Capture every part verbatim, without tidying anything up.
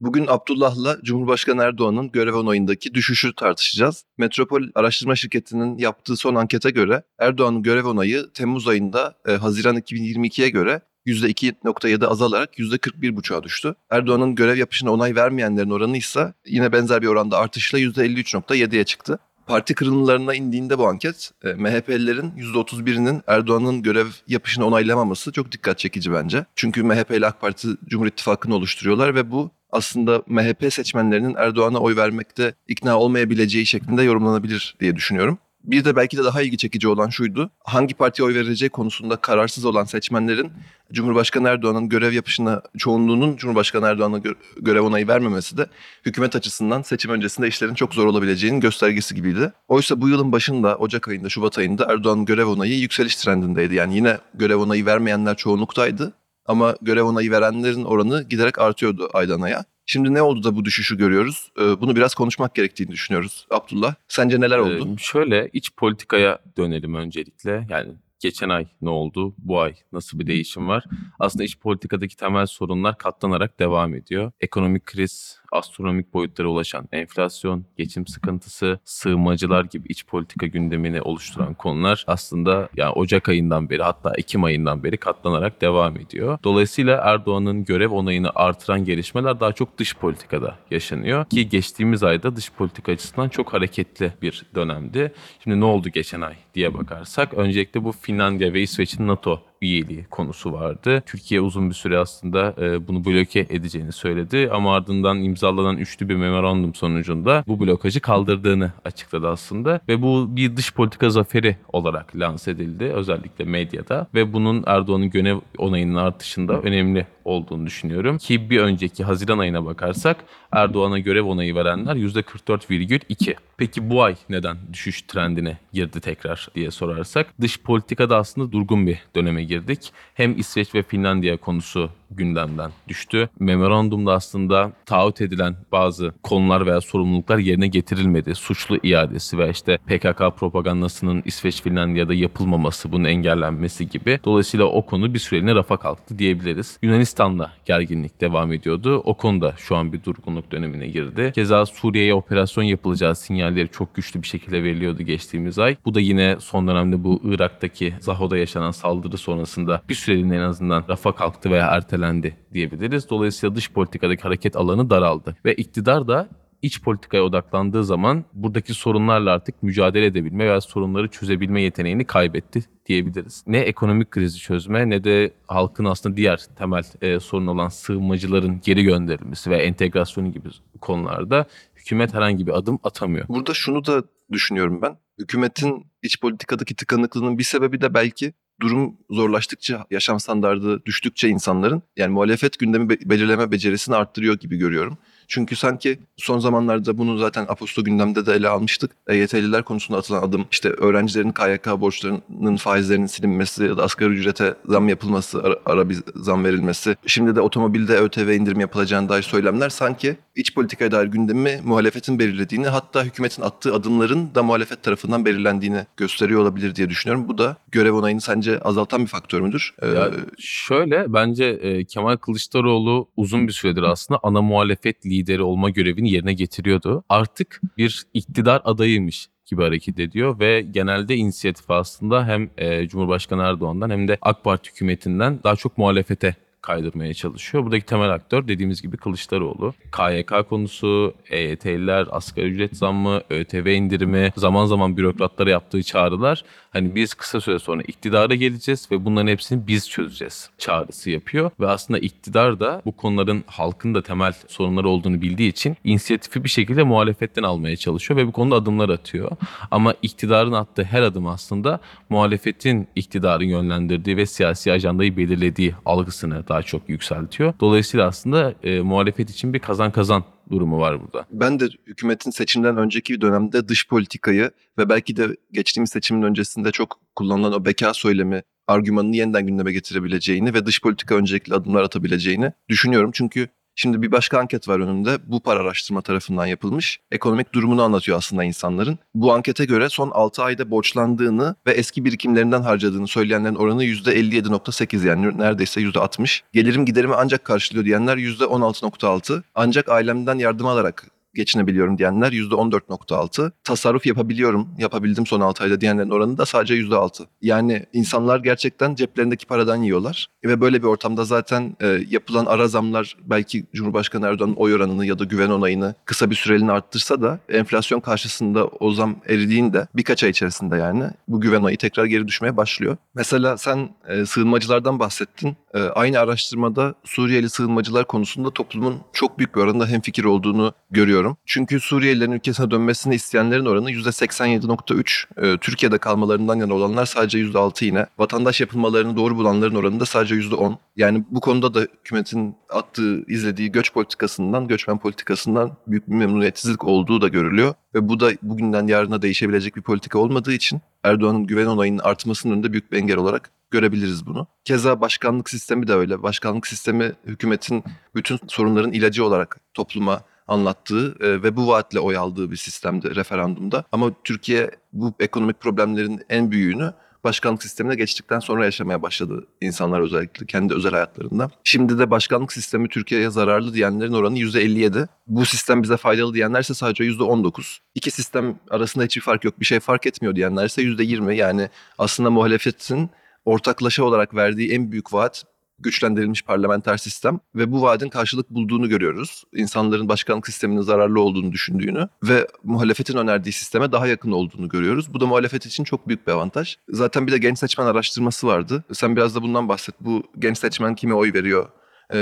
Bugün Abdullah'la Cumhurbaşkanı Erdoğan'ın görev onayındaki düşüşü tartışacağız. Metropol Araştırma Şirketi'nin yaptığı son ankete göre Erdoğan'ın görev onayı Temmuz ayında e, Haziran iki bin yirmi ikiye göre yüzde iki virgül yedi azalarak yüzde kırk bir virgül beşe düştü. Erdoğan'ın görev yapışına onay vermeyenlerin oranı ise yine benzer bir oranda artışla yüzde elli üç virgül yediye çıktı. Parti kırılımlarına indiğinde bu anket M H P'lilerin yüzde otuz birinin Erdoğan'ın görev yapışını onaylamaması çok dikkat çekici bence. Çünkü M H P ile AK Parti Cumhur İttifakı'nı oluşturuyorlar ve bu aslında M H P seçmenlerinin Erdoğan'a oy vermekte ikna olmayabileceği şeklinde yorumlanabilir diye düşünüyorum. Bir de belki de daha ilgi çekici olan şuydu. Hangi partiye oy verileceği konusunda kararsız olan seçmenlerin Cumhurbaşkanı Erdoğan'ın görev yapışına, çoğunluğunun Cumhurbaşkanı Erdoğan'a görev onayı vermemesi de hükümet açısından seçim öncesinde işlerin çok zor olabileceğinin göstergesi gibiydi. Oysa bu yılın başında, Ocak ayında, Şubat ayında Erdoğan'ın görev onayı yükseliş trendindeydi. Yani yine görev onayı vermeyenler çoğunluktaydı ama görev onayı verenlerin oranı giderek artıyordu aydan aya. Şimdi ne oldu da bu düşüşü görüyoruz? Bunu biraz konuşmak gerektiğini düşünüyoruz. Abdullah, sence neler oldu? Ee, şöyle, iç politikaya dönelim öncelikle. Yani geçen ay ne oldu? Bu ay nasıl bir değişim var? Aslında iç politikadaki temel sorunlar katlanarak devam ediyor. Ekonomik kriz, astronomik boyutlara ulaşan enflasyon, geçim sıkıntısı, sığınmacılar gibi iç politika gündemini oluşturan konular aslında yani Ocak ayından beri, hatta Ekim ayından beri katlanarak devam ediyor. Dolayısıyla Erdoğan'ın görev onayını artıran gelişmeler daha çok dış politikada yaşanıyor ki geçtiğimiz ayda dış politika açısından çok hareketli bir dönemdi. Şimdi ne oldu geçen ay diye bakarsak, öncelikle bu Finlandiya ve İsveç'in NATO üyeliği konusu vardı. Türkiye uzun bir süre aslında bunu bloke edeceğini söyledi ama ardından imzalanan üçlü bir memorandum sonucunda bu blokajı kaldırdığını açıkladı aslında ve bu bir dış politika zaferi olarak lanse edildi özellikle medyada ve bunun Erdoğan'ın görev onayının artışında önemli olduğunu düşünüyorum ki bir önceki Haziran ayına bakarsak Erdoğan'a görev onayı verenler yüzde kırk dört virgül iki. Peki bu ay neden düşüş trendine girdi tekrar diye sorarsak, dış politikada aslında durgun bir döneme girdik. Hem İsveç ve Finlandiya konusu gündemden düştü. Memorandumda aslında taahhüt edilen bazı konular veya sorumluluklar yerine getirilmedi. Suçlu iadesi ve işte P K K propagandasının İsveç-Finlandiya'da yapılmaması, bunun engellenmesi gibi. Dolayısıyla o konu bir süreliğine rafa kalktı diyebiliriz. Yunanistan'da gerginlik devam ediyordu. O konuda şu an bir durgunluk dönemine girdi. Keza Suriye'ye operasyon yapılacağı sinyalleri çok güçlü bir şekilde veriliyordu geçtiğimiz ay. Bu da yine son dönemde bu Irak'taki Zaho'da yaşanan saldırı sonrasında bir süreliğine en azından rafa kalktı veya ertelendi diyebiliriz. Dolayısıyla dış politikadaki hareket alanı daraldı ve iktidar da iç politikaya odaklandığı zaman buradaki sorunlarla artık mücadele edebilme veya sorunları çözebilme yeteneğini kaybetti diyebiliriz. Ne ekonomik krizi çözme ne de halkın aslında diğer temel e, sorun olan sığınmacıların geri gönderilmesi ve entegrasyonu gibi konularda hükümet herhangi bir adım atamıyor. Burada şunu da düşünüyorum ben. Hükümetin iç politikadaki tıkanıklığının bir sebebi de belki durum zorlaştıkça, yaşam standardı düştükçe insanların, yani muhalefet gündemi belirleme becerisini arttırıyor gibi görüyorum. Çünkü sanki son zamanlarda bunu zaten Aposto gündemde de ele almıştık. E Y T'liler konusunda atılan adım, işte öğrencilerin K Y K borçlarının faizlerinin silinmesi ya da asgari ücrete zam yapılması, ara, ara bir zam verilmesi. Şimdi de otomobilde ÖTV indirim yapılacağına dair söylemler sanki iç politikaya dair gündemi muhalefetin belirlediğini, hatta hükümetin attığı adımların da muhalefet tarafından belirlendiğini gösteriyor olabilir diye düşünüyorum. Bu da görev onayını sence azaltan bir faktör müdür? Ee, yani şöyle, bence Kemal Kılıçdaroğlu uzun bir süredir aslında ana muhalefet lideri olma görevini yerine getiriyordu. Artık bir iktidar adayıymış gibi hareket ediyor ve genelde inisiyatif aslında hem Cumhurbaşkanı Erdoğan'dan hem de AK Parti hükümetinden daha çok muhalefete kaydırmaya çalışıyor. Buradaki temel aktör dediğimiz gibi Kılıçdaroğlu. K Y K konusu, E Y T'liler, asgari ücret zammı, ÖTV indirimi, zaman zaman bürokratlara yaptığı çağrılar, hani biz kısa süre sonra iktidara geleceğiz ve bunların hepsini biz çözeceğiz çağrısı yapıyor ve aslında iktidar da bu konuların halkın da temel sorunları olduğunu bildiği için inisiyatifi bir şekilde muhalefetten almaya çalışıyor ve bu konuda adımlar atıyor. Ama iktidarın attığı her adım aslında muhalefetin iktidarın yönlendirdiği ve siyasi ajandayı belirlediği algısını daha çok yükseltiyor. Dolayısıyla aslında e, muhalefet için bir kazan kazan durumu var burada. Ben de hükümetin seçimden önceki dönemde dış politikayı ve belki de geçtiğimiz seçimin öncesinde çok kullanılan o beka söylemi argümanını yeniden gündeme getirebileceğini ve dış politika öncelikli adımlar atabileceğini düşünüyorum. Çünkü şimdi bir başka anket var önümde. Bu Para Araştırma tarafından yapılmış. Ekonomik durumunu anlatıyor aslında insanların. Bu ankete göre son altı ayda borçlandığını ve eski birikimlerinden harcadığını söyleyenlerin oranı yüzde elli yedi virgül sekiz, yani neredeyse yüzde altmış. Gelirim giderimi ancak karşılıyor diyenler yüzde on altı virgül altı. Ancak ailemden yardım alarak geçinebiliyorum diyenler yüzde on dört virgül altı. Tasarruf yapabiliyorum, yapabildim son altı ayda diyenlerin oranı da sadece yüzde altı. Yani insanlar gerçekten ceplerindeki paradan yiyorlar. Ve böyle bir ortamda zaten e, yapılan ara zamlar belki Cumhurbaşkanı Erdoğan'ın oy oranını ya da güven onayını kısa bir süreliğine arttırsa da enflasyon karşısında o zam eridiğinde birkaç ay içerisinde yani bu güven onayı tekrar geri düşmeye başlıyor. Mesela sen e, sığınmacılardan bahsettin. E, aynı araştırmada Suriyeli sığınmacılar konusunda toplumun çok büyük bir oranda hemfikir olduğunu görüyorum. Çünkü Suriyelilerin ülkesine dönmesini isteyenlerin oranı yüzde seksen yedi virgül üç. Ee, Türkiye'de kalmalarından yana olanlar sadece yüzde altı yine. Vatandaş yapılmalarını doğru bulanların oranı da sadece yüzde on. Yani bu konuda da hükümetin attığı, izlediği göç politikasından, göçmen politikasından büyük bir memnuniyetsizlik olduğu da görülüyor. Ve bu da bugünden yarına değişebilecek bir politika olmadığı için Erdoğan'ın güven onayının artmasının önünde büyük bir engel olarak görebiliriz bunu. Keza başkanlık sistemi de öyle. Başkanlık sistemi hükümetin bütün sorunların ilacı olarak topluma anlattığı ve bu vaatle oy aldığı bir sistemdi referandumda. Ama Türkiye bu ekonomik problemlerin en büyüğünü başkanlık sistemine geçtikten sonra yaşamaya başladı insanlar, özellikle kendi özel hayatlarında. Şimdi de başkanlık sistemi Türkiye'ye zararlı diyenlerin oranı yüzde elli yedi. Bu sistem bize faydalı diyenlerse sadece yüzde on dokuz. İki sistem arasında hiçbir fark yok, bir şey fark etmiyor diyenlerse yüzde yirmi. Yani aslında muhalefetin ortaklaşa olarak verdiği en büyük vaat güçlendirilmiş parlamenter sistem ve bu vaadin karşılık bulduğunu görüyoruz. İnsanların başkanlık sisteminin zararlı olduğunu düşündüğünü ve muhalefetin önerdiği sisteme daha yakın olduğunu görüyoruz. Bu da muhalefet için çok büyük bir avantaj. Zaten bir de genç seçmen araştırması vardı. Sen biraz da bundan bahset. Bu genç seçmen kime oy veriyor,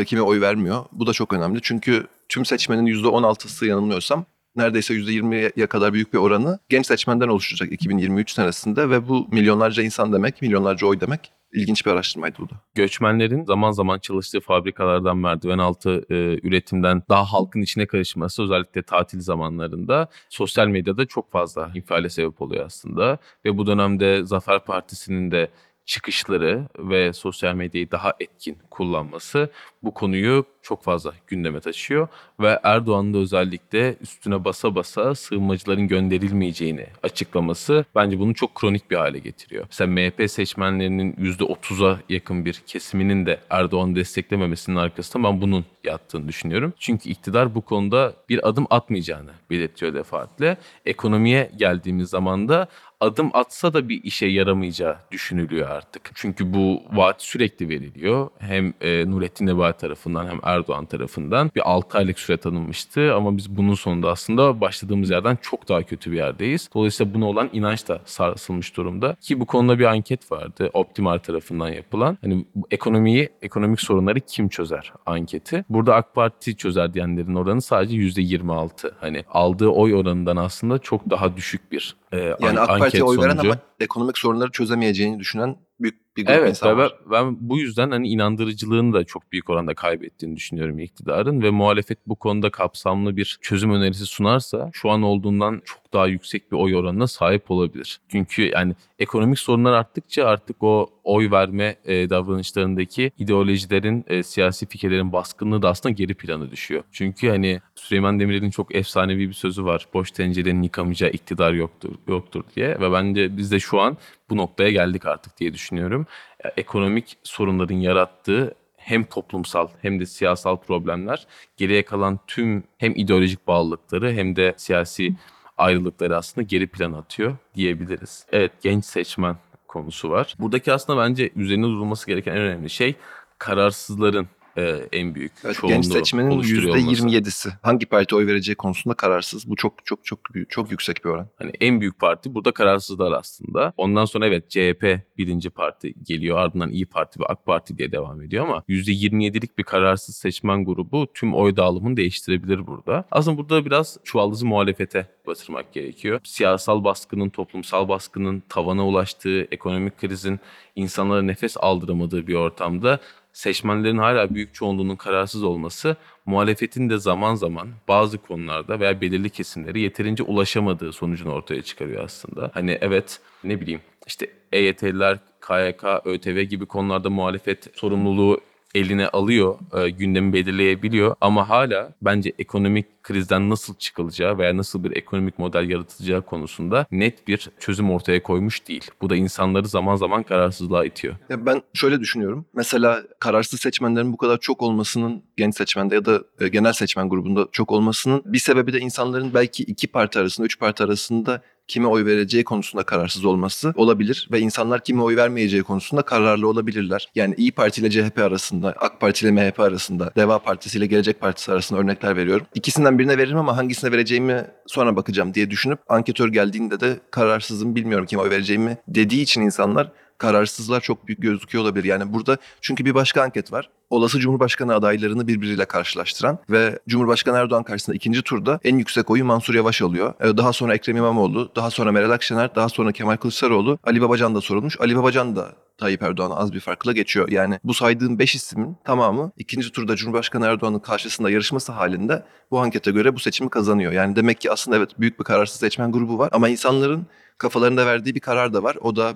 kime oy vermiyor? Bu da çok önemli. Çünkü tüm seçmenin yüzde on altısı yanılmıyorsam neredeyse yüzde yirmiye kadar büyük bir oranı genç seçmenden oluşacak iki bin yirmi üç senesinde ve bu milyonlarca insan demek, milyonlarca oy demek. İlginç bir araştırmaydı bu da. Göçmenlerin zaman zaman çalıştığı fabrikalardan, merdiven altı e, üretimden daha halkın içine karışması, özellikle tatil zamanlarında sosyal medyada çok fazla infiale sebep oluyor aslında. Ve bu dönemde Zafer Partisi'nin de çıkışları ve sosyal medyayı daha etkin kullanması bu konuyu çok fazla gündeme taşıyor ve Erdoğan'ın da özellikle üstüne basa basa sığınmacıların gönderilmeyeceğini açıklaması bence bunu çok kronik bir hale getiriyor. Mesela M H P seçmenlerinin yüzde otuza yakın bir kesiminin de Erdoğan'ı desteklememesinin arkasında ben bunun yattığını düşünüyorum. Çünkü iktidar bu konuda bir adım atmayacağını belirtiyor defaatle. Ekonomiye geldiğimiz zaman da adım atsa da bir işe yaramayacağı düşünülüyor artık. Çünkü bu vaat sürekli veriliyor. Hem e, Nurettin Nebati tarafından hem Erdoğan tarafından bir altı aylık süre tanınmıştı ama biz bunun sonunda aslında başladığımız yerden çok daha kötü bir yerdeyiz. Dolayısıyla buna olan inanç da sarsılmış durumda ki bu konuda bir anket vardı Optimal tarafından yapılan. Hani ekonomiyi, ekonomik sorunları kim çözer anketi. Burada AK Parti çözer diyenlerin oranı sadece yüzde yirmi altı. Hani aldığı oy oranından aslında çok daha düşük bir e, yani an- AK Parti'ye oy veren sonucu. Ama ekonomik sorunları çözemeyeceğini düşünen büyük bir grup evet, insan var. Evet, ben bu yüzden hani inandırıcılığını da çok büyük oranda kaybettiğini düşünüyorum iktidarın ve muhalefet bu konuda kapsamlı bir çözüm önerisi sunarsa şu an olduğundan çok daha yüksek bir oy oranına sahip olabilir. Çünkü yani ekonomik sorunlar arttıkça artık o oy verme e, davranışlarındaki ideolojilerin, e, siyasi fikirlerin baskınlığı da aslında geri plana düşüyor. Çünkü hani Süleyman Demirel'in çok efsanevi bir sözü var. Boş tencerenin yıkamayacağı iktidar yoktur, yoktur diye ve bence biz de şu an bu noktaya geldik artık diye düşünüyorum. Ya, ekonomik sorunların yarattığı hem toplumsal hem de siyasal problemler geriye kalan tüm hem ideolojik bağlılıkları hem de siyasi ayrılıkları aslında geri plana atıyor diyebiliriz. Evet, genç seçmen konusu var. Buradaki aslında bence üzerine durulması gereken en önemli şey kararsızların Ee, en büyük evet, çoğunluğu genç seçmenin yüzde yirmi yedisi hangi parti oy vereceği konusunda kararsız. Bu çok çok çok çok yüksek bir oran. Hani en büyük parti burada kararsızlar aslında. Ondan sonra evet C H P birinci parti geliyor. Ardından İYİ Parti ve AK Parti diye devam ediyor ama yüzde yirmi yedilik bir kararsız seçmen grubu tüm oy dağılımını değiştirebilir burada. Aslında burada biraz çuvaldızı muhalefete batırmak gerekiyor. Siyasal baskının, toplumsal baskının tavana ulaştığı, ekonomik krizin insanlara nefes aldıramadığı bir ortamda seçmenlerin hala büyük çoğunluğunun kararsız olması, muhalefetin de zaman zaman bazı konularda veya belirli kesimleri yeterince ulaşamadığı sonucunu ortaya çıkarıyor aslında. Hani evet, ne bileyim işte E Y T'liler, K Y K, Ö T V gibi konularda muhalefet sorumluluğu eline alıyor, e, gündemi belirleyebiliyor ama hala bence ekonomik krizden nasıl çıkılacağı veya nasıl bir ekonomik model yaratılacağı konusunda net bir çözüm ortaya koymuş değil. Bu da insanları zaman zaman kararsızlığa itiyor. Ya ben şöyle düşünüyorum. Mesela kararsız seçmenlerin bu kadar çok olmasının, genç seçmende ya da genel seçmen grubunda çok olmasının bir sebebi de insanların belki iki parti arasında, üç parti arasında kime oy vereceği konusunda kararsız olması olabilir ve insanlar kime oy vermeyeceği konusunda kararlı olabilirler. Yani İYİ Parti ile C H P arasında, AK Parti ile M H P arasında, Deva Partisi ile Gelecek Partisi arasında örnekler veriyorum. İkisinden birine veririm ama hangisine vereceğimi sonra bakacağım diye düşünüp anketör geldiğinde de kararsızım, bilmiyorum kime oy vereceğimi dediği için insanlar, kararsızlar çok büyük gözüküyor olabilir. Yani burada çünkü bir başka anket var. Olası Cumhurbaşkanı adaylarını birbiriyle karşılaştıran ve Cumhurbaşkanı Erdoğan karşısında ikinci turda en yüksek oyu Mansur Yavaş alıyor. Daha sonra Ekrem İmamoğlu, daha sonra Meral Akşener, daha sonra Kemal Kılıçdaroğlu, Ali Babacan da sorulmuş. Ali Babacan da Tayyip Erdoğan'a az bir farkla geçiyor. Yani bu saydığım beş ismin tamamı ikinci turda Cumhurbaşkanı Erdoğan'ın karşısında yarışması halinde bu ankete göre bu seçimi kazanıyor. Yani demek ki aslında evet, büyük bir kararsız seçmen grubu var ama insanların kafalarında verdiği bir karar da var. O da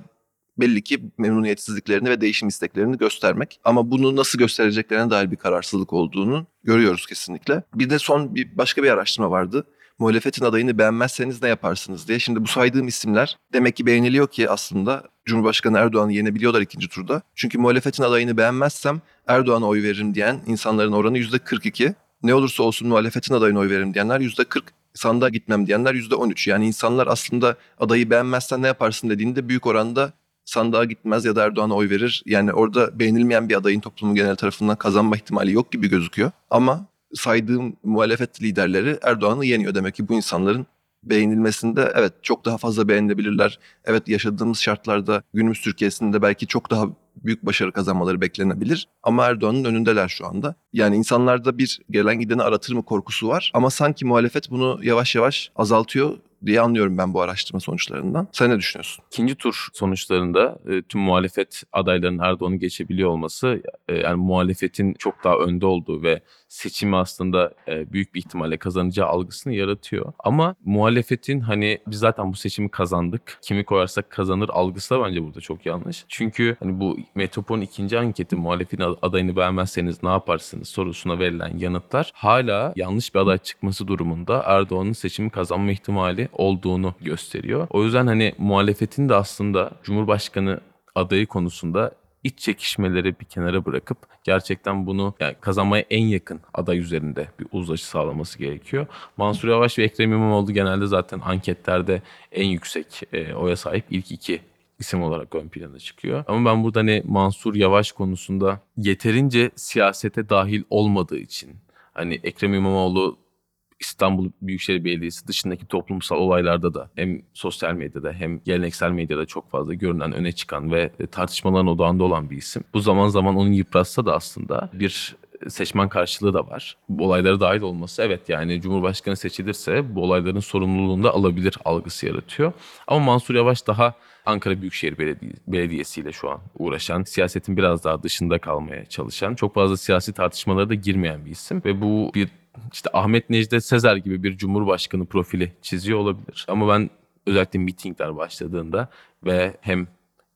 belli ki memnuniyetsizliklerini ve değişim isteklerini göstermek. Ama bunu nasıl göstereceklerine dair bir kararsızlık olduğunu görüyoruz kesinlikle. Bir de son bir başka bir araştırma vardı. Muhalefetin adayını beğenmezseniz ne yaparsınız diye. Şimdi bu saydığım isimler demek ki beğeniliyor ki aslında Cumhurbaşkanı Erdoğan'ı yenebiliyorlar ikinci turda. Çünkü muhalefetin adayını beğenmezsem Erdoğan'a oy veririm diyen insanların oranı yüzde kırk iki. Ne olursa olsun muhalefetin adayına oy veririm diyenler yüzde kırk. Sandığa gitmem diyenler yüzde on üç. Yani insanlar aslında adayı beğenmezsen ne yaparsın dediğinde büyük oranda sandığa gitmez ya da Erdoğan'a oy verir. Yani orada beğenilmeyen bir adayın toplumun genel tarafından kazanma ihtimali yok gibi gözüküyor. Ama saydığım muhalefet liderleri Erdoğan'ı yeniyor. Demek ki bu insanların beğenilmesinde evet çok daha fazla beğenilebilirler. Evet, yaşadığımız şartlarda günümüz Türkiye'sinde belki çok daha büyük başarı kazanmaları beklenebilir. Ama Erdoğan'ın önündeler şu anda. Yani insanlarda bir gelen gideni aratır mı korkusu var. Ama sanki muhalefet bunu yavaş yavaş azaltıyor diye anlıyorum ben bu araştırma sonuçlarından. Sen ne düşünüyorsun? İkinci tur sonuçlarında tüm muhalefet adaylarının Erdoğan'ı geçebiliyor olması, yani muhalefetin çok daha önde olduğu ve seçimi aslında büyük bir ihtimalle kazanacağı algısını yaratıyor. Ama muhalefetin hani biz zaten bu seçimi kazandık, kimi koyarsak kazanır algısı da bence burada çok yanlış. Çünkü hani bu Metropol'ün ikinci anketi muhalefetin adayını beğenmezseniz ne yaparsınız sorusuna verilen yanıtlar hala yanlış bir aday çıkması durumunda Erdoğan'ın seçimi kazanma ihtimali olduğunu gösteriyor. O yüzden hani muhalefetin de aslında Cumhurbaşkanı adayı konusunda iç çekişmeleri bir kenara bırakıp gerçekten bunu, yani kazanmaya en yakın aday üzerinde bir uzlaşı sağlaması gerekiyor. Mansur Yavaş ve Ekrem İmamoğlu genelde zaten anketlerde en yüksek e, oya sahip ilk iki isim olarak ön plana çıkıyor. Ama ben burada hani Mansur Yavaş konusunda yeterince siyasete dahil olmadığı için, hani Ekrem İmamoğlu İstanbul Büyükşehir Belediyesi dışındaki toplumsal olaylarda da hem sosyal medyada hem geleneksel medyada çok fazla görünen, öne çıkan ve tartışmaların odağında olan bir isim. Bu zaman zaman onu yıpratsa da aslında bir seçmen karşılığı da var. Bu olaylara dahil olması, evet yani Cumhurbaşkanı seçilirse bu olayların sorumluluğunu da alabilir algısı yaratıyor. Ama Mansur Yavaş daha Ankara Büyükşehir Beledi- Belediyesi ile şu an uğraşan, siyasetin biraz daha dışında kalmaya çalışan, çok fazla siyasi tartışmalara da girmeyen bir isim ve bu bir İşte Ahmet Necdet Sezer gibi bir cumhurbaşkanı profili çiziyor olabilir. Ama ben özellikle mitingler başladığında ve hem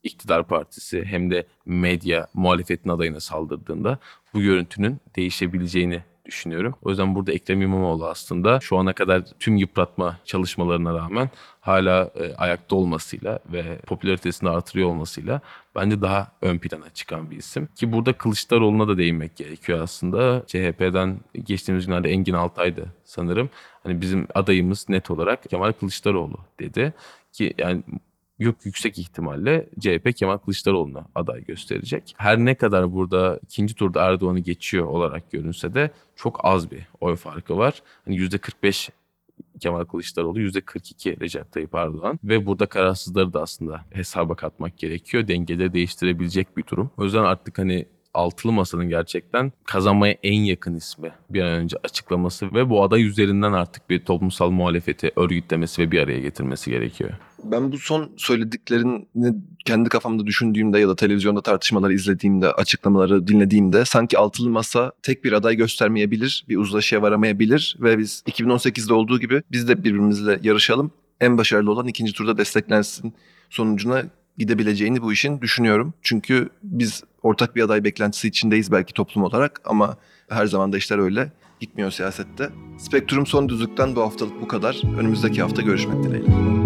iktidar partisi hem de medya muhalefetin adayına saldırdığında bu görüntünün değişebileceğini düşünüyorum. O yüzden burada Ekrem İmamoğlu aslında şu ana kadar tüm yıpratma çalışmalarına rağmen hala e, ayakta olmasıyla ve popülaritesini artırıyor olmasıyla bence daha ön plana çıkan bir isim. Ki burada Kılıçdaroğlu'na da değinmek gerekiyor aslında. C H P'den geçtiğimiz günlerde Engin Altay'dı sanırım. Hani bizim adayımız net olarak Kemal Kılıçdaroğlu dedi ki yani Yok yüksek ihtimalle C H P Kemal Kılıçdaroğlu'na aday gösterecek. Her ne kadar burada ikinci turda Erdoğan'ı geçiyor olarak görünse de çok az bir oy farkı var. Hani yüzde kırk beş Kemal Kılıçdaroğlu, yüzde kırk iki Recep Tayyip Erdoğan ve burada kararsızları da aslında hesaba katmak gerekiyor. Dengeleri değiştirebilecek bir durum. O yüzden artık hani altılı masanın gerçekten kazanmaya en yakın ismi bir an önce açıklaması ve bu aday üzerinden artık bir toplumsal muhalefeti örgütlemesi ve bir araya getirmesi gerekiyor. Ben bu son söylediklerini kendi kafamda düşündüğümde ya da televizyonda tartışmaları izlediğimde, açıklamaları dinlediğimde sanki altılı masa tek bir aday göstermeyebilir, bir uzlaşıya varamayabilir ve biz iki bin on sekizde olduğu gibi biz de birbirimizle yarışalım, en başarılı olan ikinci turda desteklensin sonucuna gidebileceğini bu işin düşünüyorum. Çünkü biz ortak bir aday beklentisi içindeyiz belki toplum olarak ama her zaman da işler öyle gitmiyor siyasette. Spektrum Son Düzlük'ten bu haftalık bu kadar. Önümüzdeki hafta görüşmek dileğiyle.